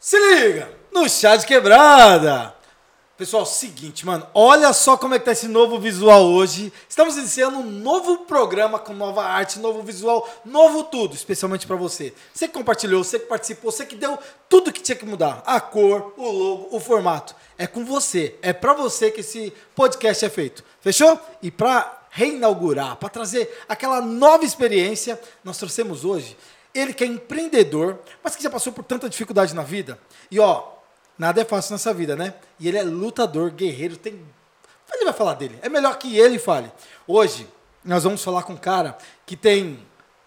Se liga no Chá de Quebrada. Pessoal, seguinte, mano, olha só como é que tá esse novo visual hoje. Estamos iniciando um novo programa com nova arte, novo visual, novo tudo, especialmente pra você. Você que compartilhou, você que participou, você que deu tudo que tinha que mudar. A cor, o logo, o formato. É com você, é pra você que esse podcast é feito. Fechou? E pra reinaugurar, pra trazer aquela nova experiência, nós trouxemos hoje ele que é empreendedor, mas que já passou por tanta dificuldade na vida. E ó, nada é fácil nessa vida, né? E ele é lutador, guerreiro, tem... Ele vai falar dele. É melhor que ele fale. Hoje, nós vamos falar com um cara que tem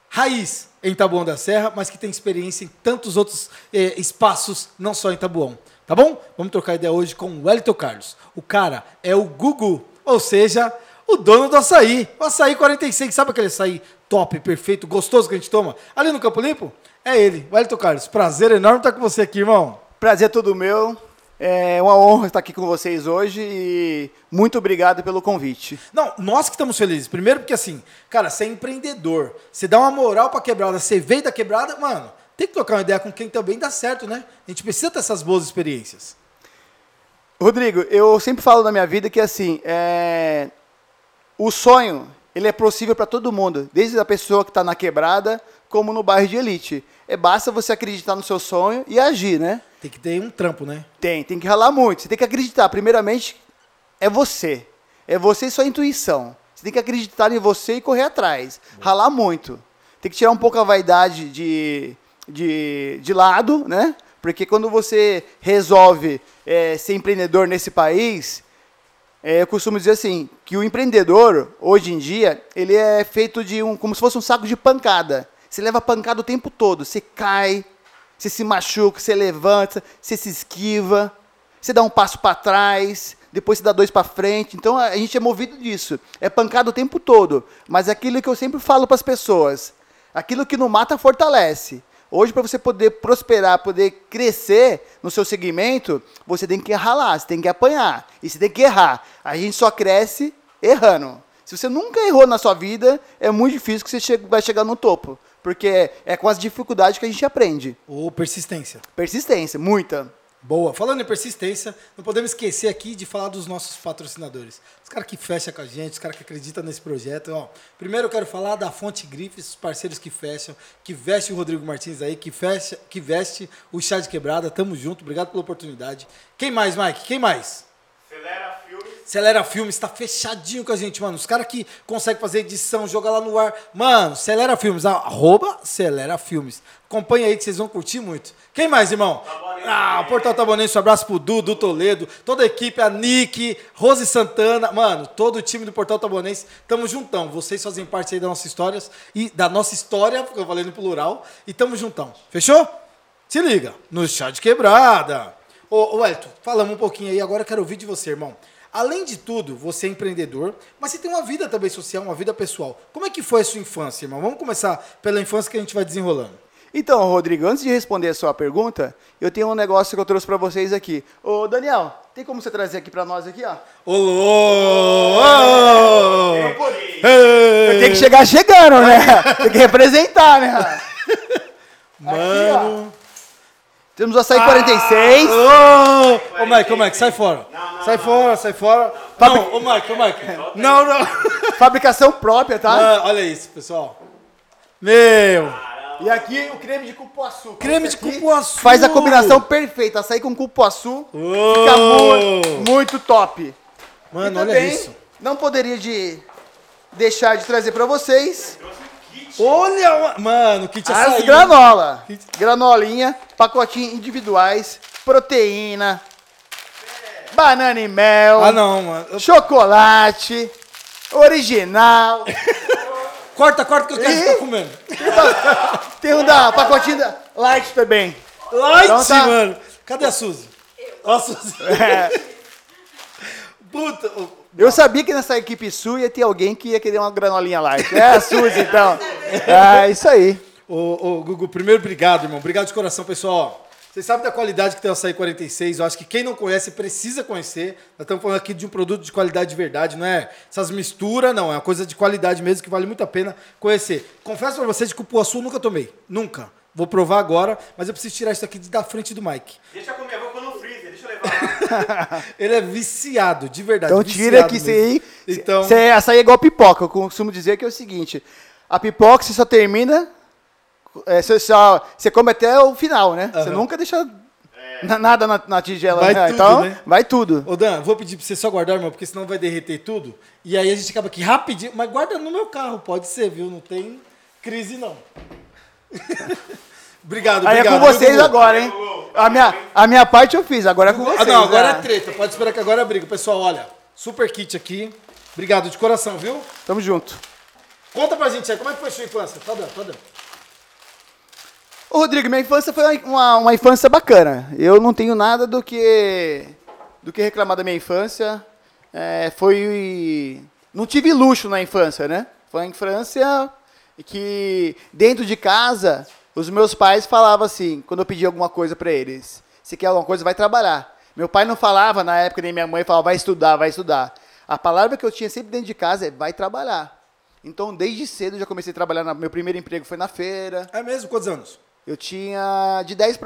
raiz em Taboão da Serra, mas que tem experiência em tantos outros espaços, não só em Taboão. Tá bom? Vamos trocar ideia hoje com o Wellington Carlos. O cara é o Gugu, ou seja, o dono do açaí. O Açaí 46, sabe aquele açaí top, perfeito, gostoso que a gente toma? Ali no Campo Limpo? É ele, Wellington Carlos. Prazer enorme estar com você aqui, irmão. Prazer é todo meu, é uma honra estar aqui com vocês hoje e muito obrigado pelo convite. Não, nós que estamos felizes. Primeiro porque assim, cara, você é empreendedor, você dá uma moral pra quebrada, você veio da quebrada, mano, tem que trocar uma ideia com quem também dá certo, né? A gente precisa ter essas boas experiências. Rodrigo, eu sempre falo na minha vida que assim, o sonho, ele é possível para todo mundo, desde a pessoa que está na quebrada, como no bairro de elite. É basta você acreditar no seu sonho e agir, né? Tem que ter um trampo, né? Tem que ralar muito. Você tem que acreditar. Primeiramente, é você. É você e sua intuição. Você tem que acreditar em você e correr atrás. Boa. Ralar muito. Tem que tirar um pouco a vaidade de lado, né? Porque quando você resolve ser empreendedor nesse país, eu costumo dizer assim, que o empreendedor, hoje em dia, ele é feito de como se fosse um saco de pancada. Você leva pancada o tempo todo. Você cai... Você se machuca, você levanta, você se esquiva, você dá um passo para trás, depois você dá dois para frente. Então, a gente é movido disso. É pancada o tempo todo. Mas aquilo que eu sempre falo para as pessoas, aquilo que não mata, fortalece. Hoje, para você poder prosperar, poder crescer no seu segmento, você tem que ralar, você tem que apanhar e você tem que errar. A gente só cresce errando. Se você nunca errou na sua vida, é muito difícil que você vai chegar no topo. Porque é com as dificuldades que a gente aprende. Ou persistência. Persistência, muita. Boa. Falando em persistência, não podemos esquecer aqui de falar dos nossos patrocinadores. Os caras que fecham com a gente, os caras que acreditam nesse projeto. Ó, primeiro eu quero falar da Fonte Grife, os parceiros que fecham, que veste o Rodrigo Martins aí, que veste o Chá de Quebrada. Tamo junto, obrigado pela oportunidade. Quem mais, Mike? Quem mais? Acelera filmes. Acelera filmes, tá fechadinho com a gente, mano. Os caras que conseguem fazer edição, joga lá no ar. Mano, Acelera Filmes, arroba Acelera Filmes. Acompanha aí que vocês vão curtir muito. Quem mais, irmão? Taboanense. Ah, o Portal Taboanense, um abraço pro Dudu Toledo, toda a equipe, a Nick, Rose Santana, mano, todo o time do Portal Taboanense, tamo juntão. Vocês fazem parte aí da nossa história, porque eu falei no plural, e tamo juntão. Fechou? Se liga, no Chá de Quebrada. Ô, Wellington, falamos um pouquinho aí, agora eu quero ouvir de você, irmão. Além de tudo, você é empreendedor, mas você tem uma vida também social, uma vida pessoal. Como é que foi a sua infância, irmão? Vamos começar pela infância que a gente vai desenrolando. Então, Rodrigo, antes de responder a sua pergunta, eu tenho um negócio que eu trouxe pra vocês aqui. Ô, Daniel, tem como você trazer aqui pra nós aqui, ó? Olô! Eu tenho que chegar chegando, né? Tem que representar, né? Mano... Aqui, ó. Temos o açaí 46. Ô, Mike, sai fora. Sai fora. Não, ô, Mike. Não. Fabricação própria, tá? Não, olha isso, pessoal. Meu. Caramba. E aqui o creme de cupuaçu. Creme de cupuaçu. Faz a combinação perfeita. Açaí com cupuaçu. Fica muito top. Mano, também, olha isso. Não poderia deixar de trazer pra vocês... Olha, mano, kit açaí. As granola. Granolinha, pacotinho individuais, proteína, banana e mel. Ah, não, mano. Chocolate, original. corta que eu quero estar comendo. Tem um da pacotinho da Light também. Light, então, tá... mano. Cadê a Suzy? Ó, a Suzy. Puta... Eu sabia que nessa equipe sua ia ter alguém que ia querer uma granolinha light. É a Suzy, então. É isso aí. Ô, Gugu, primeiro, obrigado, irmão. Obrigado de coração, pessoal. Vocês sabem da qualidade que tem o açaí 46. Eu acho que quem não conhece precisa conhecer. Nós estamos falando aqui de um produto de qualidade de verdade, não é essas misturas, não. É uma coisa de qualidade mesmo que vale muito a pena conhecer. Confesso pra vocês que cupuaçu eu nunca tomei. Nunca. Vou provar agora, mas eu preciso tirar isso aqui da frente do Mike. Deixa comigo, eu vou no freezer, deixa eu levar lá. Ele é viciado, de verdade. Então tira aqui isso aí. Então... Açaí é igual pipoca. Eu costumo dizer que é o seguinte, a pipoca você só termina, você come até o final, né? Uhum. Você nunca deixa nada na tigela. Vai tudo, então, né? Vai tudo. Ô Dan, vou pedir pra você só guardar, irmão, porque senão vai derreter tudo. E aí a gente acaba aqui rapidinho, mas guarda no meu carro, pode ser, viu? Não tem crise, não. Obrigado. Aí é com vocês agora, hein? A minha parte eu fiz, agora é com vocês. Ah, não, agora é treta, pode esperar que agora é briga. Pessoal, olha, super kit aqui. Obrigado de coração, viu? Tamo junto. Conta pra gente aí, como é que foi a sua infância? Tá dando. Ô, Rodrigo, minha infância foi uma infância bacana. Eu não tenho nada do que reclamar da minha infância. Não tive luxo na infância, né? Foi uma infância que, dentro de casa, os meus pais falavam assim, quando eu pedia alguma coisa para eles. Se quer alguma coisa, vai trabalhar. Meu pai não falava, na época, nem minha mãe falava, vai estudar, vai estudar. A palavra que eu tinha sempre dentro de casa é, vai trabalhar. Então, desde cedo, eu já comecei a trabalhar. Meu primeiro emprego foi na feira. É mesmo? Quantos anos? Eu tinha de 10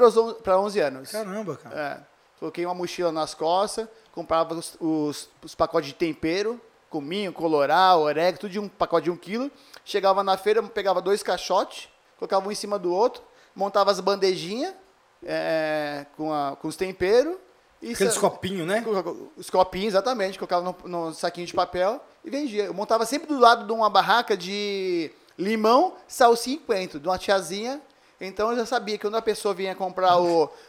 para 11 anos. Caramba, cara. Coloquei uma mochila nas costas, comprava os pacotes de tempero, cominho, colorau, orégano, tudo de um pacote de 1 quilo. Chegava na feira, pegava 2 caixotes, colocava um em cima do outro, montava as bandejinhas com os temperos. Aqueles copinhos, né? Os copinhos, exatamente. Colocava no saquinho de papel e vendia. Eu montava sempre do lado de uma barraca de limão, salsinha e coentro, de uma tiazinha. Então eu já sabia que quando a pessoa vinha comprar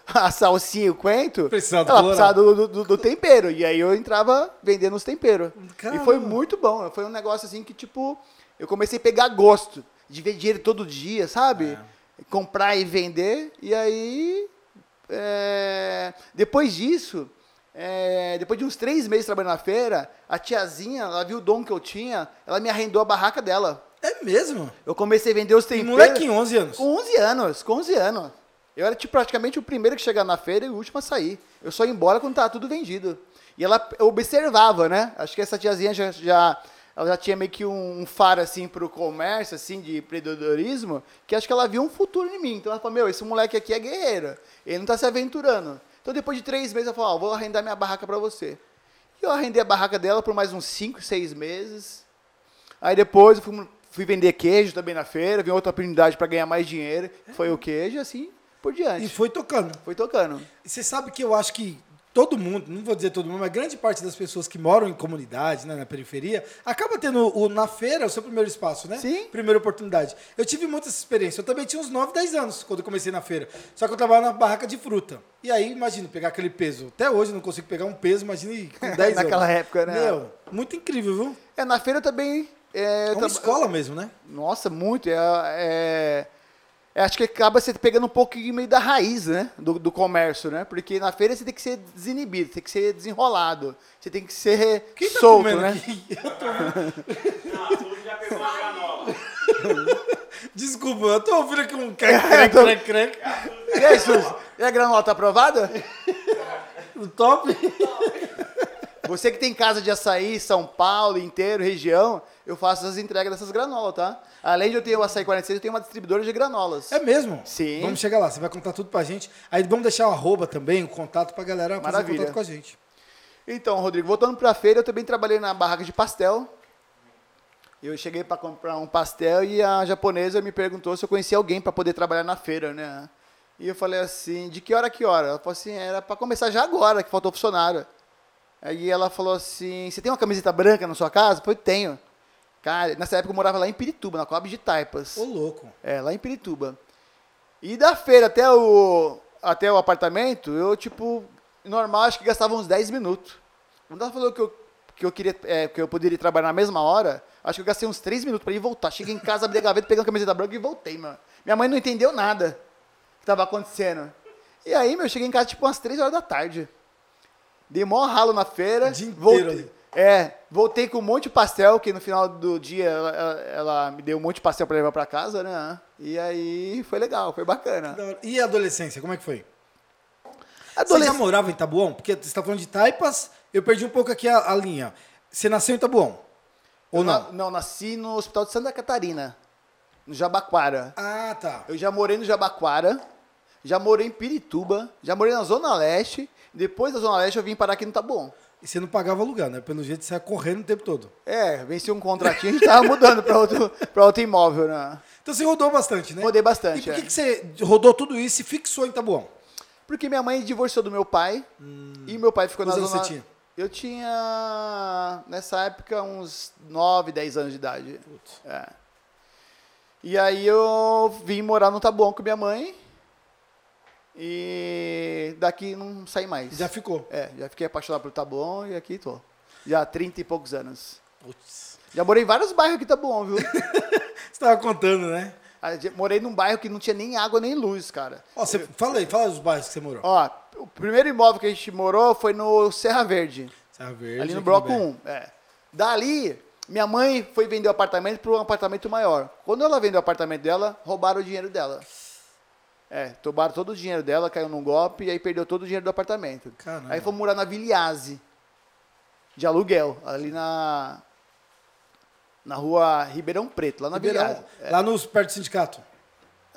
a salsinha e o coentro, precisava do tempero. E aí eu entrava vendendo os temperos. Caramba. E foi muito bom. Foi um negócio assim que, tipo, eu comecei a pegar gosto de ver dinheiro todo dia, sabe? Comprar e vender. E aí, depois disso, depois de uns 3 meses trabalhando na feira, a tiazinha, ela viu o dom que eu tinha, ela me arrendou a barraca dela. É mesmo? Eu comecei a vender os temperos. Moleque, em 11 anos? Com 11 anos. Eu era tipo, praticamente o primeiro que chegava na feira e o último a sair. Eu só ia embora quando estava tudo vendido. E ela observava, né? Acho que essa tiazinha ela já tinha meio que um faro, assim, pro comércio, assim, de empreendedorismo, que acho que ela viu um futuro em mim. Então ela falou, meu, esse moleque aqui é guerreiro. Ele não tá se aventurando. Então depois de 3 meses ela falou, vou arrendar minha barraca pra você. E eu arrendei a barraca dela por mais uns 5, 6 meses. Aí depois eu fui vender queijo também na feira, vi outra oportunidade para ganhar mais dinheiro, foi o queijo, assim, por diante. E foi tocando. E você sabe que eu acho que todo mundo, não vou dizer todo mundo, mas grande parte das pessoas que moram em comunidade, né, na periferia, acaba tendo na feira o seu primeiro espaço, né? Sim. Primeira oportunidade. Eu tive muita experiência, eu também tinha uns 9, 10 anos quando eu comecei na feira, só que eu trabalhava na barraca de fruta. E aí, imagina, pegar aquele peso. Até hoje eu não consigo pegar um peso, imagina com 10 anos. Naquela época, né? Meu, muito incrível, viu? Na feira também... É uma escola mesmo, né? Nossa, muito. Acho que acaba você pegando um pouco meio da raiz, né? Do comércio, né? Porque na feira você tem que ser desinibido, tem que ser desenrolado, você tem que ser solto, né? Aqui? Eu tô... Não, tudo já pegou uma granola. Desculpa, eu tô ouvindo aqui um crec. E aí, Suzy? E a granola tá aprovada? O top? Você que tem casa de açaí, São Paulo inteiro, região, eu faço as entregas dessas granolas, tá? Além de eu ter o Açaí 46, eu tenho uma distribuidora de granolas. É mesmo? Sim. Vamos chegar lá, você vai contar tudo pra gente. Aí vamos deixar o arroba também, o contato pra galera fazer contato com a gente. Então, Rodrigo, voltando pra feira, eu também trabalhei na barraca de pastel. Eu cheguei pra comprar um pastel e a japonesa me perguntou se eu conhecia alguém pra poder trabalhar na feira, né? E eu falei assim, de que hora a que hora? Ela falou assim, era pra começar já agora, que faltou funcionário. Aí ela falou assim, você tem uma camiseta branca na sua casa? Eu falei, tenho. Cara, nessa época eu morava lá em Pirituba, na Coab de Taipas. Ô, louco. Lá em Pirituba. E da feira até o apartamento, eu, tipo, normal, acho que gastava uns 10 minutos. Quando ela falou que eu poderia trabalhar na mesma hora, acho que eu gastei uns 3 minutos pra ir e voltar. Cheguei em casa, abri a gaveta, peguei uma camiseta branca e voltei, mano. Minha mãe não entendeu nada que tava acontecendo. E aí, meu, eu cheguei em casa, tipo, umas 3 horas da tarde. Dei mó ralo na feira. O dia inteiro ali. Voltei com um monte de pastel, que no final do dia ela me deu um monte de pastel pra levar pra casa, né? E aí foi legal, foi bacana. E a adolescência, como é que foi? Você já morava em Taboão? Porque você tá falando de Taipas, eu perdi um pouco aqui a linha. Você nasceu em Taboão? Ou não? Não, nasci no Hospital de Santa Catarina. no Jabaquara. Ah, tá. Eu já morei no Jabaquara, já morei em Pirituba, já morei na Zona Leste, depois da Zona Leste eu vim parar aqui no Taboão. E você não pagava aluguel, né? Pelo jeito você ia correndo o tempo todo. É, venci um contratinho e a gente tava mudando pra outro imóvel, né? Então você rodou bastante, né? Rodei bastante. E por que você rodou tudo isso e fixou em Taboão? Porque minha mãe divorciou do meu pai e meu pai ficou na Zona... Quantos anos você tinha? Eu tinha, nessa época, uns 9, 10 anos de idade. Putz. É. E aí eu vim morar no Taboão com minha mãe. E daqui não saí mais. Já ficou? É, já fiquei apaixonado pelo Taboão e aqui tô. Já há 30 e poucos anos. Putz. Já morei em vários bairros aqui em Taboão, viu? Você tava contando, né? Morei num bairro que não tinha nem água nem luz, cara. Ó, você fala os bairros que você morou. Ó, o primeiro imóvel que a gente morou foi no Serra Verde. Serra Verde. Ali no bloco 1, é. Dali, minha mãe foi vender o apartamento para um apartamento maior. Quando ela vendeu o apartamento dela, roubaram o dinheiro dela. É, tomaram todo o dinheiro dela, caiu num golpe e aí perdeu todo o dinheiro do apartamento. Caramba. Aí foi morar na Vila Iasi, de aluguel, ali na rua Ribeirão Preto, lá na Vila Iasi. É. Lá perto do sindicato?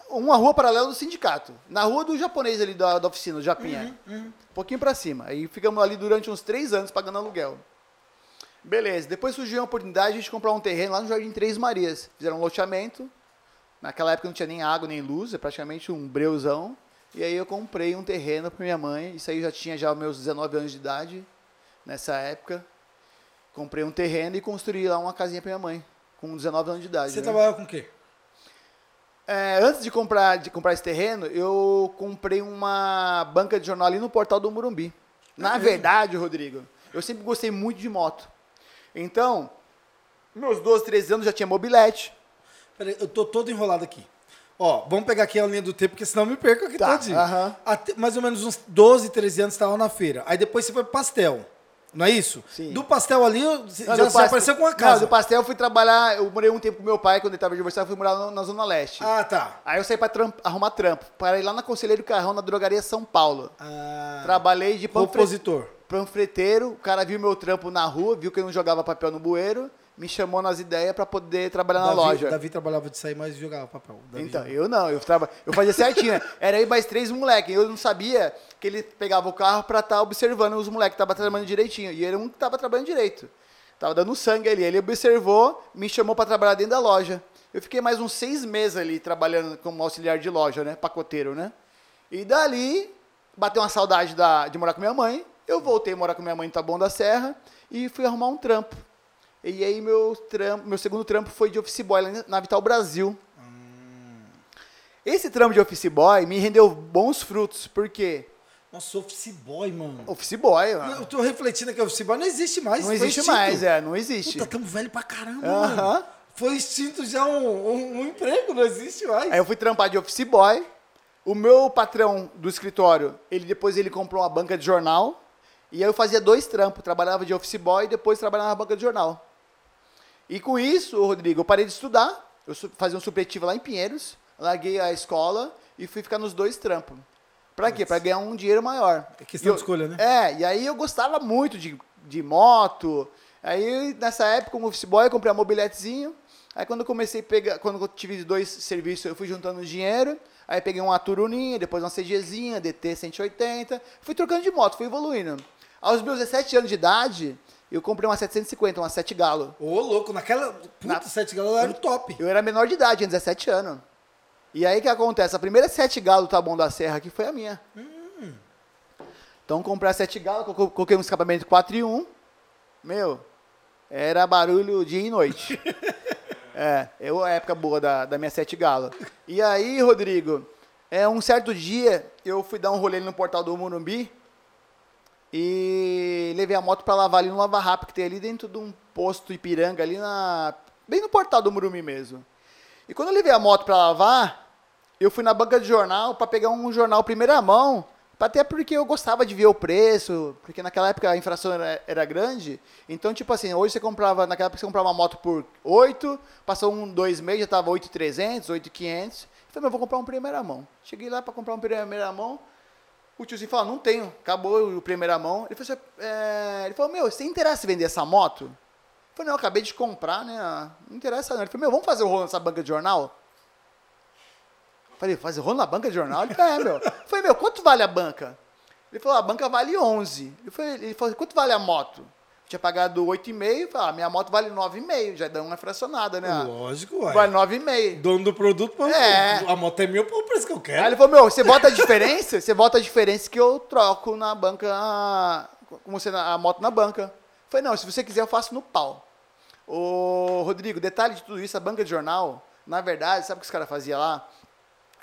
Uma rua paralela do sindicato, na rua do japonês ali da oficina, do Japinha. Uhum. Um pouquinho pra cima. Aí ficamos ali durante uns 3 anos pagando aluguel. Beleza, depois surgiu a oportunidade de a gente comprar um terreno lá no Jardim Três Marias. Fizeram um loteamento. Naquela época não tinha nem água, nem luz, é praticamente um breuzão. E aí eu comprei um terreno para minha mãe, isso aí eu já tinha meus 19 anos de idade, nessa época. Comprei um terreno e construí lá uma casinha para minha mãe, com 19 anos de idade. Você trabalhava com o quê? É, antes de comprar esse terreno, eu comprei uma banca de jornal ali no Portal do Morumbi. Na verdade, Rodrigo, eu sempre gostei muito de moto. Então, meus 12, 13 anos já tinha mobilete. Peraí, eu tô todo enrolado aqui. Ó, vamos pegar aqui a linha do tempo, porque senão eu me perco aqui todinho. Uh-huh. Até mais ou menos uns 12, 13 anos você estava na feira. Aí depois você foi pro pastel, não é isso? Sim. Do pastel ali, você apareceu com uma casa. Não, do pastel eu fui trabalhar, eu morei um tempo com meu pai, quando ele estava divorciado, eu fui morar na Zona Leste. Ah, tá. Aí eu saí pra arrumar trampo, para ir lá na Conselheiro Carrão, na Drogaria São Paulo. Ah. Trabalhei de panfleteiro, o cara viu meu trampo na rua, viu que eu não jogava papel no bueiro. Me chamou nas ideias pra poder trabalhar na loja. Davi trabalhava de sair, mas jogava papel. Davi então, eu não. Eu fazia certinho, né? Era aí mais 3 moleques. Eu não sabia que ele pegava o carro pra estar observando os moleques que estavam trabalhando direitinho. E ele não estava trabalhando direito. Tava dando sangue ali. Ele observou, me chamou pra trabalhar dentro da loja. Eu fiquei mais uns 6 meses ali trabalhando como auxiliar de loja, né? Pacoteiro, né? E dali, bateu uma saudade de morar com minha mãe. Eu voltei a morar com minha mãe em Taboão da Serra e fui arrumar um trampo. E aí meu segundo trampo foi de office boy lá na Vital Brasil. Esse trampo de office boy me rendeu bons frutos, porque... Nossa, office boy, mano. Office boy, mano. Eu tô refletindo que office boy não existe mais. Não existe mais, não existe. Puta, tão velho pra caramba, mano. Foi extinto já um emprego, não existe mais. Aí eu fui trampar de office boy. O meu patrão do escritório, depois ele comprou uma banca de jornal. E aí eu fazia 2 trampos. Trabalhava de office boy e depois trabalhava na banca de jornal. E com isso, Rodrigo, eu parei de estudar. Eu fazia um supletivo lá em Pinheiros, larguei a escola e fui ficar nos 2 trampos. Pra quê? Pra ganhar um dinheiro maior. É questão de escolha, né? É, e aí eu gostava muito de moto. Aí, nessa época, como office boy, eu comprei um mobiletezinho. Aí, quando eu comecei a pegar, quando eu tive 2 serviços, eu fui juntando dinheiro. Aí, peguei uma Turuninha, depois uma CGzinha, DT 180. Fui trocando de moto, fui evoluindo. Aos meus 17 anos de idade... Eu comprei uma 750, uma 7 Galo. Ô, louco, naquela... Puta, 7 Galo era o top. Eu era menor de idade, tinha 17 anos. E aí o que acontece? A primeira 7 Galo do Taboão da Serra aqui foi a minha. Então, comprei a 7 Galo, coloquei um escapamento 4x1. Meu, era barulho dia e noite. É a época boa da minha 7 Galo. E aí, Rodrigo, um certo dia, eu fui dar um rolê no Portal do Morumbi. E levei a moto pra lavar ali no Lava Rápido, que tem ali dentro de um posto Ipiranga, ali bem no Portal do Morumbi mesmo. E quando eu levei a moto pra lavar, eu fui na banca de jornal pra pegar um jornal primeira mão, até porque eu gostava de ver o preço, porque naquela época a inflação era grande. Então, tipo assim, naquela época você comprava uma moto por 8, passou 2 meses, já tava 8.300, 8.500. Falei, eu vou comprar um primeira mão. Cheguei lá pra comprar um primeira mão. O tiozinho falou, não tenho, acabou o primeira mão. Ele falou, meu, você tem interesse em vender essa moto? Eu falei, não, eu acabei de comprar, né? Não interessa não. Ele falou, meu, vamos fazer o rolo nessa banca de jornal? Falei, fazer rolo na banca de jornal? Ele falou, é, meu. Eu falei, meu, quanto vale a banca? Ele falou, a banca vale 11. Ele falou, quanto vale a moto? Eu tinha pagado 8,5. Falei, minha moto vale 9,5. Já dá uma fracionada, né? Lógico, ué. Vale 9,5. Dono do produto, mas a moto é minha, o preço que eu quero. Aí ele falou, meu, você bota a diferença? Você bota a diferença que eu troco na banca, como você, a moto na banca. Eu falei, não, se você quiser eu faço no pau. Ô, Rodrigo, detalhe de tudo isso, a banca de jornal, na verdade, sabe o que os caras faziam lá?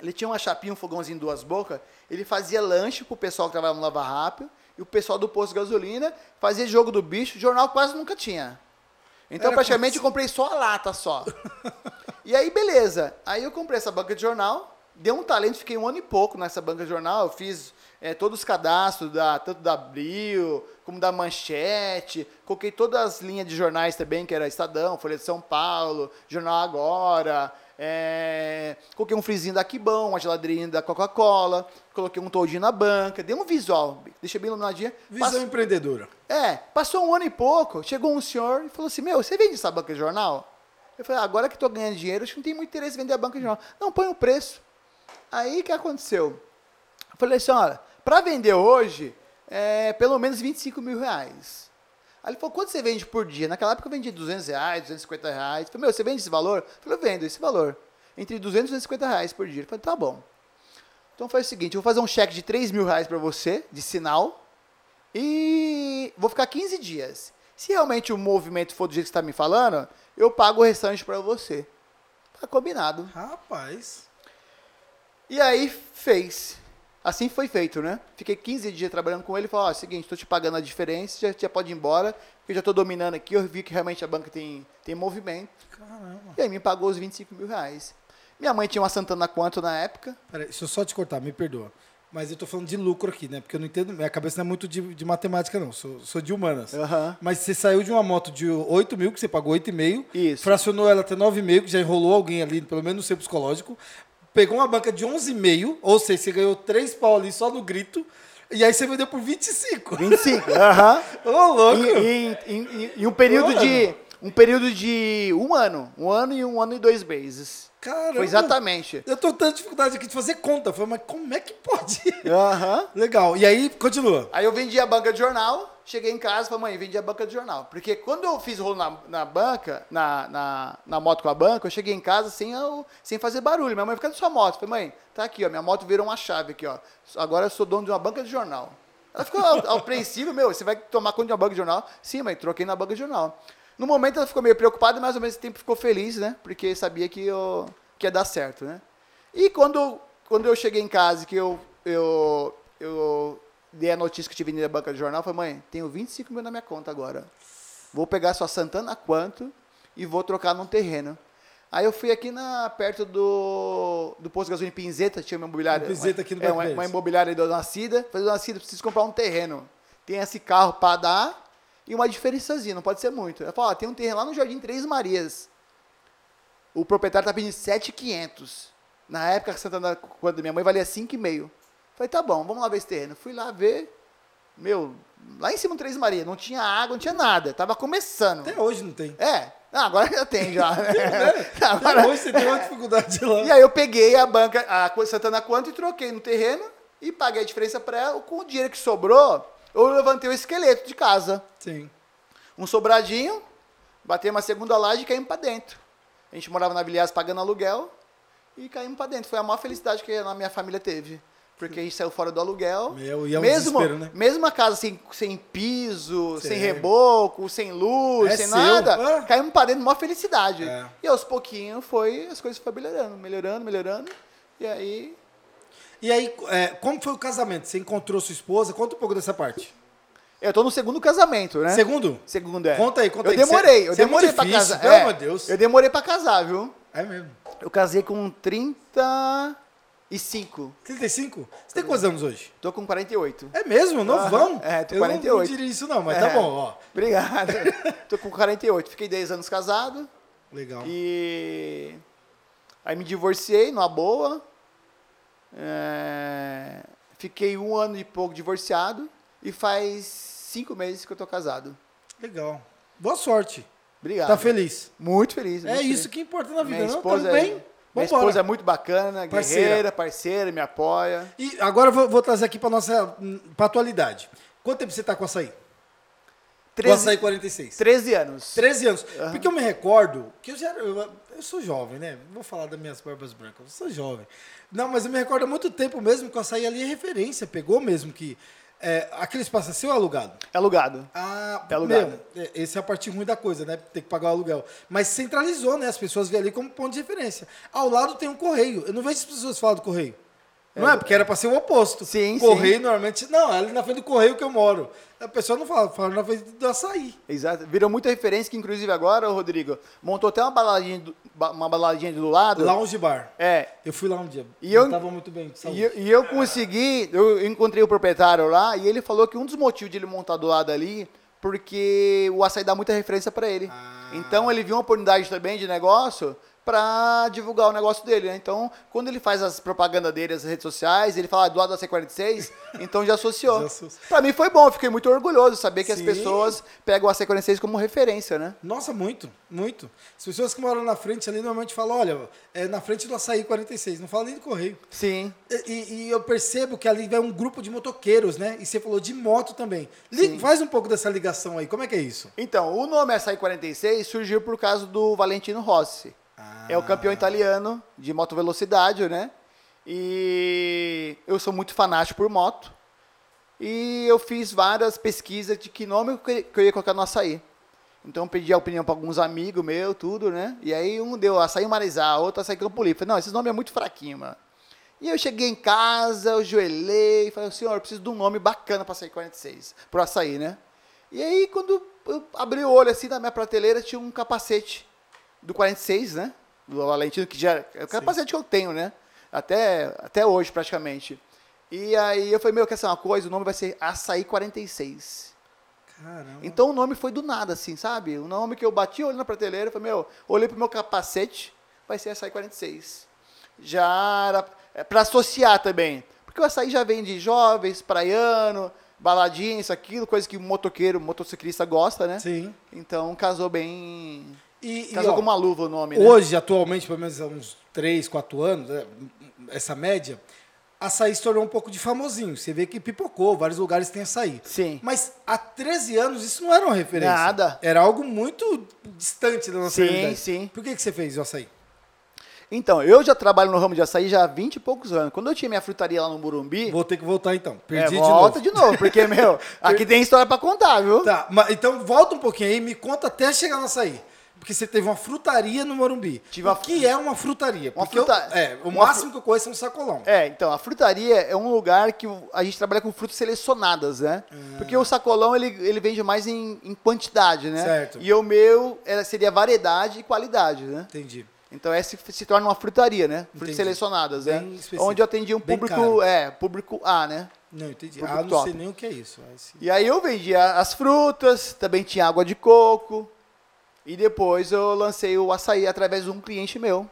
Ele tinha uma chapinha, um fogãozinho, duas bocas. Ele fazia lanche pro pessoal que trabalhava no Lava Rápido. E o pessoal do posto de gasolina fazia jogo do bicho. Jornal quase nunca tinha. Então, praticamente, eu comprei só a lata, só. E aí, beleza. Aí eu comprei essa banca de jornal. Deu um talento, fiquei um ano e pouco nessa banca de jornal. Eu fiz todos os cadastros, tanto da Abril, como da Manchete. Coloquei todas as linhas de jornais também, que era Estadão, Folha de São Paulo, Jornal Agora... coloquei um frisinho da Kibon, uma geladeirinha da Coca-Cola, coloquei um toldinho na banca, dei um visual, deixei bem iluminadinha. Visão empreendedora. Passou um ano e pouco, chegou um senhor e falou assim, meu, você vende essa banca de jornal? Eu falei, agora que estou ganhando dinheiro, acho que não tem muito interesse em vender a banca de jornal. Não, põe o preço. Aí, o que aconteceu? Eu falei assim, olha, para vender hoje, pelo menos R$25 mil. Aí ele falou, quanto você vende por dia? Naquela época eu vendia R$200, R$250. Eu falei, meu, você vende esse valor? Eu falei, eu vendo esse valor. Entre R$200 e R$250 por dia. Ele falou, tá bom. Então faz o seguinte, eu vou fazer um cheque de R$3 mil pra você, de sinal, e vou ficar 15 dias. Se realmente o movimento for do jeito que você tá me falando, eu pago o restante pra você. Tá combinado. Rapaz. E aí fez. Assim foi feito, né? Fiquei 15 dias trabalhando com ele e falei, ó, seguinte, tô te pagando a diferença, já pode ir embora, porque eu já tô dominando aqui, eu vi que realmente a banca tem movimento. Caramba. E aí me pagou os R$25 mil. Minha mãe tinha uma Santana Quanto na época. Peraí, deixa eu só te cortar, me perdoa. Mas eu tô falando de lucro aqui, né? Porque eu não entendo, minha cabeça não é muito de matemática, não. Sou de humanas. Uhum. Mas você saiu de uma moto de 8 mil, que você pagou 8,5. Isso. Fracionou ela até 9,5, que já enrolou alguém ali, pelo menos no seu psicológico. Pegou uma banca de 11,5, ou seja, você ganhou 3 pau ali só no grito, e aí você vendeu por 25. 25, aham. Ô, louco. E um período de um ano e 2 meses. Caramba. Foi exatamente. Eu tô tendo dificuldade aqui de fazer conta. Falei, mas como é que pode? Aham. Legal. E aí, continua. Aí eu vendi a banca de jornal, cheguei em casa e falei, mãe, vendi a banca de jornal. Porque quando eu fiz rolo na banca, na moto com a banca, eu cheguei em casa sem fazer barulho. Minha mãe ficava na sua moto. Eu falei, mãe, tá aqui, ó, minha moto virou uma chave aqui, ó. Agora eu sou dono de uma banca de jornal. Ela ficou apreensível, meu, você vai tomar conta de uma banca de jornal? Sim, mãe, troquei na banca de jornal. No momento ela ficou meio preocupada, mas ao mesmo tempo ficou feliz, né? Porque sabia que ia dar certo, né? E quando eu cheguei em casa, que eu dei a notícia que eu tive na banca de jornal, eu falei, mãe, tenho 25 mil na minha conta agora. Vou pegar sua Santana Quanto e vou trocar num terreno. Aí eu fui aqui perto do posto de gasolina Pinzeta, tinha uma imobiliária. Pinzeta aqui no Brasil. Uma imobiliária da Dona Cida. Falei, Dona Cida, preciso comprar um terreno. Tem esse carro para dar... E uma diferençazinha, não pode ser muito. Ela fala, tem um terreno lá no Jardim Três Marias. O proprietário tá pedindo 7,500. Na época, quando minha mãe valia 5,5. Falei, tá bom, vamos lá ver esse terreno. Fui lá ver, meu, lá em cima do Três Marias, não tinha água, não tinha nada. Tava começando. Até hoje não tem. Agora já tem, já. Até hoje você tem uma dificuldade lá. E aí eu peguei a banca, a Santana Quanto, e troquei no terreno e paguei a diferença para ela. Com o dinheiro que sobrou, eu levantei o esqueleto de casa. Sim. Um sobradinho, batei uma segunda laje e caímos para dentro. A gente morava na Vila Iasi pagando aluguel e caímos para dentro. Foi a maior felicidade que a minha família teve. Porque a gente saiu fora do aluguel. E é um desespero, né? Mesmo a casa sem piso, sem reboco, sem luz, sem nada, caímos para dentro, maior felicidade. E aos pouquinhos as coisas foram melhorando. E aí, como foi o casamento? Você encontrou sua esposa? Conta um pouco dessa parte. Eu tô no segundo casamento, né? Segundo, Conta aí. Eu demorei pra casar. Pelo amor de Deus. Eu demorei pra casar, viu? É mesmo. Eu casei com 35. 35? Você tem quantos anos hoje? Tô com 48. É mesmo? Novão? Tô com 48. Eu não diria isso não, mas tá bom, ó. Obrigado. Tô com 48. Fiquei 10 anos casado. Legal. E... Aí me divorciei numa boa. Fiquei um ano e pouco divorciado e faz 5 meses que eu tô casado. Legal. Boa sorte. Obrigado. Tá feliz? Muito feliz. Muito feliz. Isso que importa na vida. Minha esposa, não? Também. Minha esposa é muito bacana, guerreira, parceira, me apoia. E agora eu vou trazer aqui para nossa atualidade. Quanto tempo você está com açaí? 13, com açaí 46. 13 anos. 13 anos. Uhum. Porque eu me recordo que eu sou jovem, né? Vou falar das minhas barbas brancas. Eu sou jovem. Não, mas eu me recordo há muito tempo mesmo que o açaí ali é referência. Pegou mesmo que... aquele espaço é seu ou alugado? É alugado. Ah, é alugado. Meu, essa é a parte ruim da coisa, né? Ter que pagar o aluguel. Mas centralizou, né? As pessoas veem ali como ponto de referência. Ao lado tem um correio. Eu não vejo as pessoas falar do correio. Não é? Porque era para ser o oposto. Sim, correio, sim. Normalmente... Não, é ali na frente do correio que eu moro. A pessoa não fala, fala na frente do açaí. Exato. Virou muita referência que, inclusive, agora, Rodrigo, montou até uma baladinha do lado. Lounge bar. É. Eu fui lá um dia. E eu estava muito bem. E eu consegui... Eu encontrei o proprietário lá e ele falou que um dos motivos de ele montar do lado ali... Porque o açaí dá muita referência para ele. Ah. Então, ele viu uma oportunidade também de negócio... para divulgar o negócio dele, né? Então, quando ele faz as propagandas dele, as redes sociais, ele fala do lado da AC46, então já associou. Para mim foi bom, eu fiquei muito orgulhoso de saber que Sim. As pessoas pegam o AC46 como referência, né? Nossa, muito, muito. As pessoas que moram na frente ali normalmente falam, olha, é na frente do Açaí 46, não fala nem do correio. Sim. E eu percebo que ali vai um grupo de motoqueiros, né? E você falou de moto também. Faz um pouco dessa ligação aí, como é que é isso? Então, o nome Açaí 46 surgiu por causa do Valentino Rossi. É o campeão italiano de motovelocidade, né? E eu sou muito fanático por moto. E eu fiz várias pesquisas de que nome que eu ia colocar no açaí. Então eu pedi a opinião para alguns amigos meus, tudo, né? E aí um deu açaí Marizá, outro açaí Campo Limpo. Não, esse nome é muito fraquinho, mano. E eu cheguei em casa, eu joelhei e falei, senhor, eu preciso de um nome bacana para açaí 46, para o açaí, né? E aí quando eu abri o olho assim na minha prateleira, tinha um capacete. Do 46, né? Do Valentino, que já é o capacete que eu tenho, né? Até hoje, praticamente. E aí eu falei, quer ser uma coisa? O nome vai ser Açaí 46. Caramba. Então o nome foi do nada, assim, sabe? O nome que eu bati, olhei na prateleira, eu falei, olhei pro meu capacete, vai ser Açaí 46. Já era... pra associar também. Porque o açaí já vem de jovens, praiano... baladinha, isso, aquilo, coisa que o motociclista gosta, né? Sim. Então, casou bem... casou com uma luva o nome, né? Hoje, atualmente, pelo menos há uns 3, 4 anos, essa média, açaí se tornou um pouco de famosinho. Você vê que pipocou, vários lugares tem açaí. Sim. Mas há 13 anos isso não era uma referência. Nada. Era algo muito distante da nossa realidade. Sim, sim. Por que você fez o açaí? Então, eu já trabalho no ramo de açaí já há 20 e poucos anos. Quando eu tinha minha frutaria lá no Morumbi... Vou ter que voltar, então. Perdi de novo. Volta de novo, porque, aqui tem história pra contar, viu? Tá, mas então volta um pouquinho aí e me conta até chegar no açaí. Porque você teve uma frutaria no Morumbi. O que é uma frutaria? O máximo que eu conheço é um sacolão. É, então, a frutaria é um lugar que a gente trabalha com frutas selecionadas, né? Porque o sacolão, ele vende mais em quantidade, né? Certo. E o meu seria variedade e qualidade, né? Entendi. Então, essa se torna uma frutaria, né? Frutas selecionadas, né? Onde eu atendi um público, público A, né? Não, entendi. Ah, não sei nem o que é isso. E aí eu vendia as frutas, também tinha água de coco, e depois eu lancei o açaí através de um cliente meu,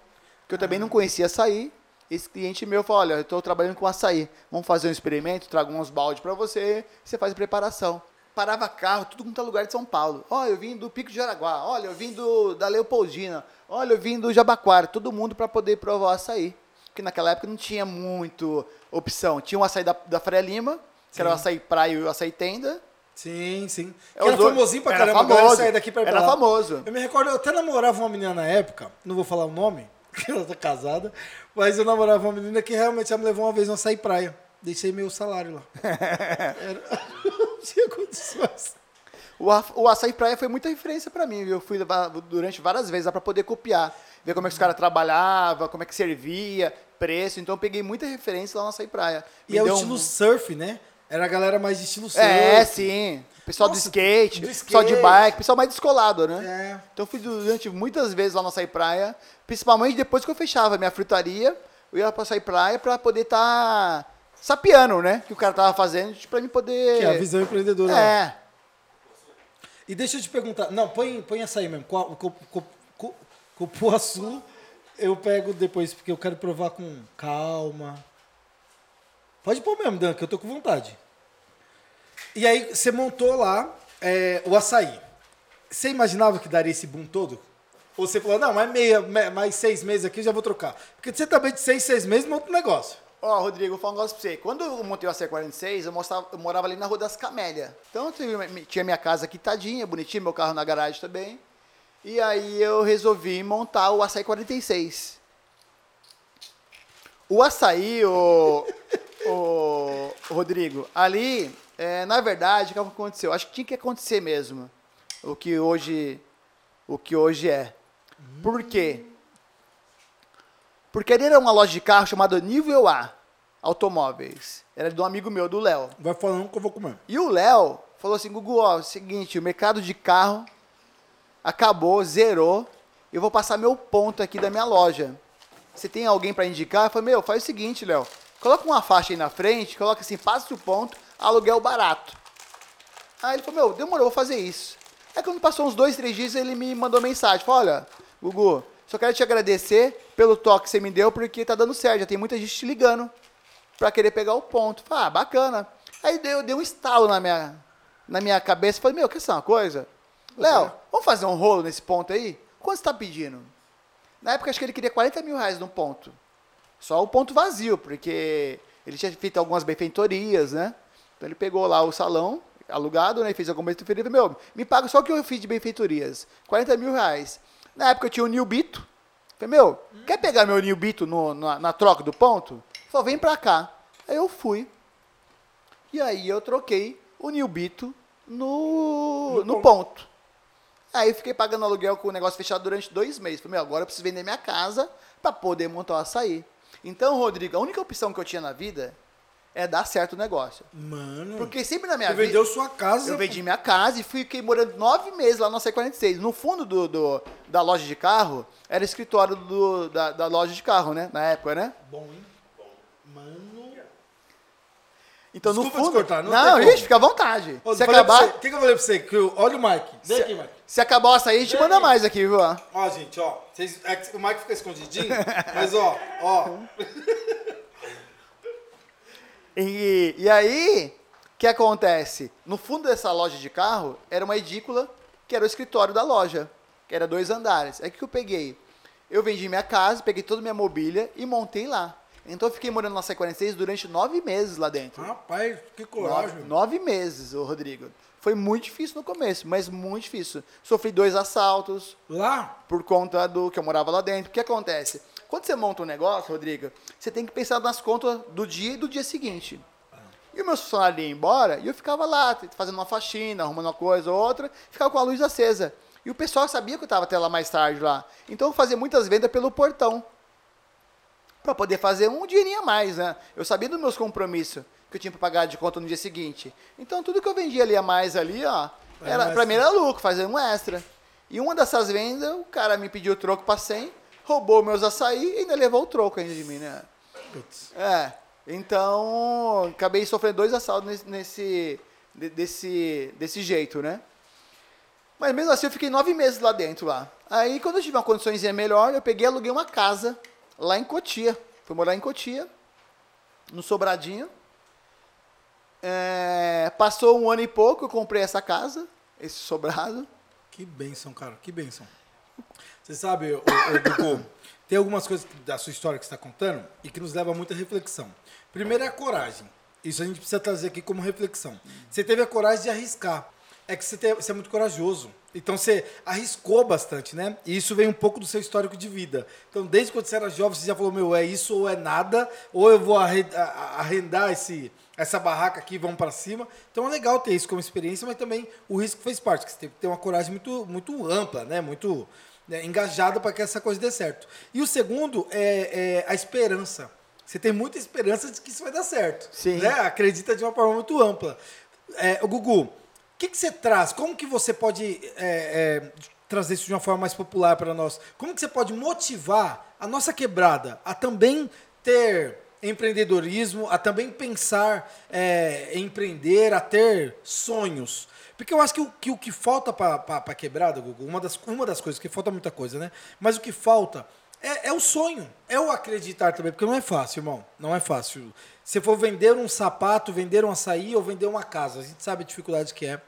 que eu também não conhecia açaí. Esse cliente meu falou, olha, eu estou trabalhando com açaí, vamos fazer um experimento, trago uns baldes para você, você faz a preparação. Parava carro, tudo quanto é lugar de São Paulo. Olha, eu vim do Pico de Jaraguá. Olha, eu vim da Leopoldina. Olha, eu vim do Jabaquara. Todo mundo para poder provar o açaí. Porque naquela época não tinha muito opção. Tinha o açaí da Faria Lima, que era o açaí Praia e o açaí Tenda. Sim, sim. Era famosinho pra caramba. Famoso. Agora sair daqui pra ir pra lá. Era famoso. Eu me recordo, eu até namorava uma menina na época, não vou falar o nome, porque ela tá casada, mas eu namorava uma menina que realmente já me levou uma vez no açaí Praia. Deixei meu salário lá. Não tinha condições. O açaí Praia foi muita referência pra mim, viu? Eu fui durante várias vezes lá pra poder copiar, ver como é que os caras trabalhavam, como é que servia, preço. Então eu peguei muita referência lá no açaí Praia. E é o estilo surf, né? Era a galera mais de estilo surf. É, sim. Pessoal do skate, pessoal de bike, pessoal mais descolado, né? É. Então eu fui durante muitas vezes lá no açaí Praia, principalmente depois que eu fechava minha frutaria, eu ia pra açaí Praia pra poder estar... sapiano, né? Que o cara tava fazendo pra mim poder... Que é a visão empreendedora. É. Né? E deixa eu te perguntar... Não, põe essa aí mesmo. Cupuaçu eu pego depois, porque eu quero provar com calma. Pode pôr mesmo, Dan, que eu tô com vontade. E aí, você montou lá o açaí. Você imaginava que daria esse boom todo? Ou você falou, não, mais meia, mais 6 meses aqui, já vou trocar. Porque você também de 6 meses, monta um negócio. Ó, Rodrigo, vou falar um negócio pra você. Quando eu montei o Açaí 46, eu morava ali na Rua das Camélias. Então, eu tinha minha casa aqui tadinha, bonitinha, meu carro na garagem também. E aí eu resolvi montar o Açaí 46. O açaí, o Rodrigo, ali, na verdade, o que aconteceu? Acho que tinha que acontecer mesmo o que hoje é. Por quê? Porque ali era uma loja de carro chamada Nível A Automóveis. Era de um amigo meu, do Léo. Vai falando que eu vou comer. E o Léo falou assim, Gugu, ó, é o seguinte, o mercado de carro acabou, zerou, eu vou passar meu ponto aqui da minha loja. Você tem alguém para indicar? Eu falei, meu, faz o seguinte, Léo. Coloca uma faixa aí na frente, coloca assim, passa o ponto, aluguel barato. Aí ele falou, meu, demorou, vou fazer isso. Aí quando passou uns 2, 3 dias, ele me mandou mensagem. Falou, olha, Gugu, só quero te agradecer pelo toque que você me deu, porque tá dando certo, já tem muita gente te ligando para querer pegar o ponto. Falei, ah, bacana. Aí eu dei um estalo na minha cabeça, falei, meu, quer ser uma coisa? Léo, vamos fazer um rolo nesse ponto aí? Quanto você tá pedindo? Na época, acho que ele queria R$40 mil no ponto. Só o ponto vazio, porque ele tinha feito algumas benfeitorias, né? Então, ele pegou lá o salão, alugado, né? Fez algumas benfeitorias. E falei, meu, me paga só o que eu fiz de benfeitorias. R$40 mil. Na época, eu tinha o Nilbito. Falei, meu, quer pegar meu Nilbito na troca do ponto? Ele falou, vem pra cá. Aí, eu fui. E aí, eu troquei o Nilbito no ponto. Aí eu fiquei pagando aluguel com o negócio fechado durante 2 meses. Falei, meu, agora eu preciso vender minha casa para poder montar o açaí. Então, Rodrigo, a única opção que eu tinha na vida é dar certo o negócio. Mano... Porque sempre na minha vida... Você vendeu sua casa? Eu vendi minha casa e fiquei morando 9 meses lá no Açaí 46. No fundo da loja de carro, era escritório da loja de carro, né? Na época, né? Bom, hein? Mano... Então, desculpa no fundo... Desculpa te cortar. Não, gente, fica à vontade. Ô, se acabar... O que eu falei pra você? Que olha o Mike. Vem aqui, Mike. Se acabar o açaí, a gente manda mais aqui, viu? Ó, gente, ó. O Mike fica escondidinho, mas ó. E aí, o que acontece? No fundo dessa loja de carro, era uma edícula, que era o escritório da loja. Que era 2 andares. Aí o que eu peguei? Eu vendi minha casa, peguei toda a minha mobília e montei lá. Então eu fiquei morando na Açaí 46 durante 9 meses lá dentro. Rapaz, que coragem. 9 meses, ô Rodrigo. Foi muito difícil no começo, mas muito difícil. Sofri 2 assaltos. Lá? Por conta do que eu morava lá dentro. O que acontece? Quando você monta um negócio, Rodrigo, você tem que pensar nas contas do dia e do dia seguinte. E o meu funcionário ia embora e eu ficava lá, fazendo uma faxina, arrumando uma coisa ou outra, ficava com a luz acesa. E o pessoal sabia que eu estava até lá mais tarde lá. Então eu fazia muitas vendas pelo portão. Para poder fazer um dinheirinho a mais, né? Eu sabia dos meus compromissos que eu tinha para pagar de conta no dia seguinte. Então, tudo que eu vendia ali a mais ali, ó, para mim era lucro, fazer um extra. E uma dessas vendas, o cara me pediu o troco para 100, roubou meus açaí e ainda levou o troco ainda de mim, né? Putz. Então, acabei sofrendo 2 assaltos desse jeito, né? Mas mesmo assim, eu fiquei 9 meses lá dentro, lá. Aí, quando eu tive uma condiçãozinha melhor, eu peguei e aluguei uma casa lá em Cotia. Fui morar em Cotia, no Sobradinho. Passou 1 ano e pouco, eu comprei essa casa, esse sobrado. Que bênção, cara, que bênção. Você sabe, Gugu, tem algumas coisas da sua história que você está contando e que nos leva a muita reflexão. Primeiro é a coragem. Isso a gente precisa trazer aqui como reflexão. Você teve a coragem de arriscar. É que você é muito corajoso. Então, você arriscou bastante, né? E isso vem um pouco do seu histórico de vida. Então, desde quando você era jovem, você já falou, meu, é isso ou é nada, ou eu vou arrendar essa barraca aqui e vamos para cima. Então, é legal ter isso como experiência, mas também o risco fez parte, que você tem que ter uma coragem muito, muito ampla, né? Muito engajada para que essa coisa dê certo. E o segundo é a esperança. Você tem muita esperança de que isso vai dar certo. Sim. Né? Acredita de uma forma muito ampla. Gugu, o que você traz? Como que você pode trazer isso de uma forma mais popular para nós? Como que você pode motivar a nossa quebrada a também ter empreendedorismo, a também pensar em empreender, a ter sonhos? Porque eu acho que o que falta para a quebrada, Gugu, uma das coisas, que falta muita coisa, né? Mas o que falta é o sonho, é o acreditar também, porque não é fácil, irmão, não é fácil. Se for vender um sapato, vender um açaí ou vender uma casa, a gente sabe a dificuldade que é.